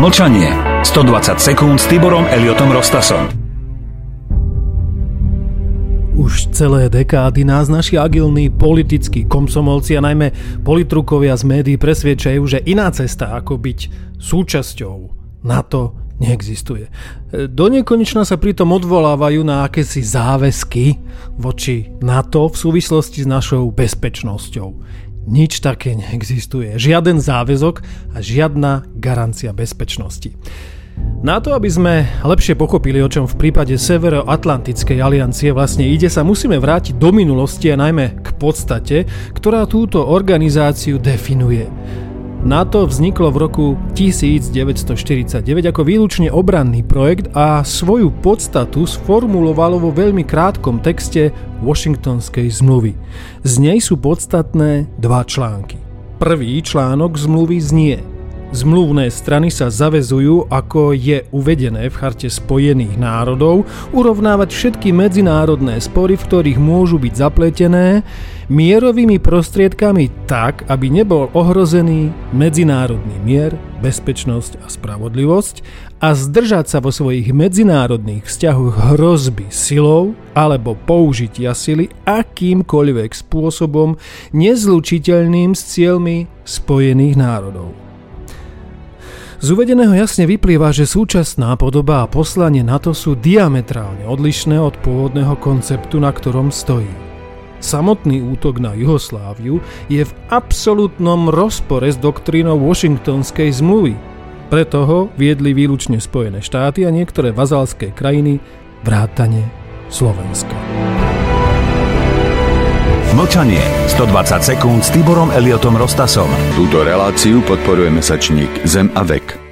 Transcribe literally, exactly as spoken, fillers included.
Mlčanie. stodvadsať sekúnd s Tiborom Eliotom Rostasom. Už celé dekády nás naši agilní politickí komsomolci a najmä politrukovia z médií presviedčajú, že iná cesta ako byť súčasťou NATO neexistuje. Do nekonečna sa pritom odvolávajú na akési záväzky voči NATO v súvislosti s našou bezpečnosťou. Nič také neexistuje. Žiaden záväzok a žiadna garancia bezpečnosti. Na to, aby sme lepšie pochopili, o čom v prípade Severoatlantickej aliancie vlastne ide, sa musíme vrátiť do minulosti a najmä k podstate, ktorá túto organizáciu definuje. NATO vzniklo v roku devätnásťstoštyridsaťdeväť ako výlučne obranný projekt a svoju podstatu sformulovalo vo veľmi krátkom texte Washingtonskej zmluvy. Z nej sú podstatné dva články. Prvý článok zmluvy znie: zmluvné strany sa zaväzujú, ako je uvedené v charte Spojených národov, urovnávať všetky medzinárodné spory, v ktorých môžu byť zapletené, mierovými prostriedkami tak, aby nebol ohrozený medzinárodný mier, bezpečnosť a spravodlivosť, a zdržať sa vo svojich medzinárodných vzťahoch hrozby silou alebo použitia sily akýmkoľvek spôsobom nezlučiteľným s cieľmi Spojených národov. Z uvedeného jasne vyplýva, že súčasná podoba a poslanie NATO sú diametrálne odlišné od pôvodného konceptu, na ktorom stojí. Samotný útok na Jugosláviu je v absolútnom rozpore s doktrínou Washingtonskej zmluvy. Preto ho viedli výlučne Spojené štáty a niektoré vazalské krajiny, vrátane Slovenska. Mlčanie. stodvadsať sekúnd s Tiborom Eliotom Rostasom. Túto reláciu podporuje mesačník Zem a Vek.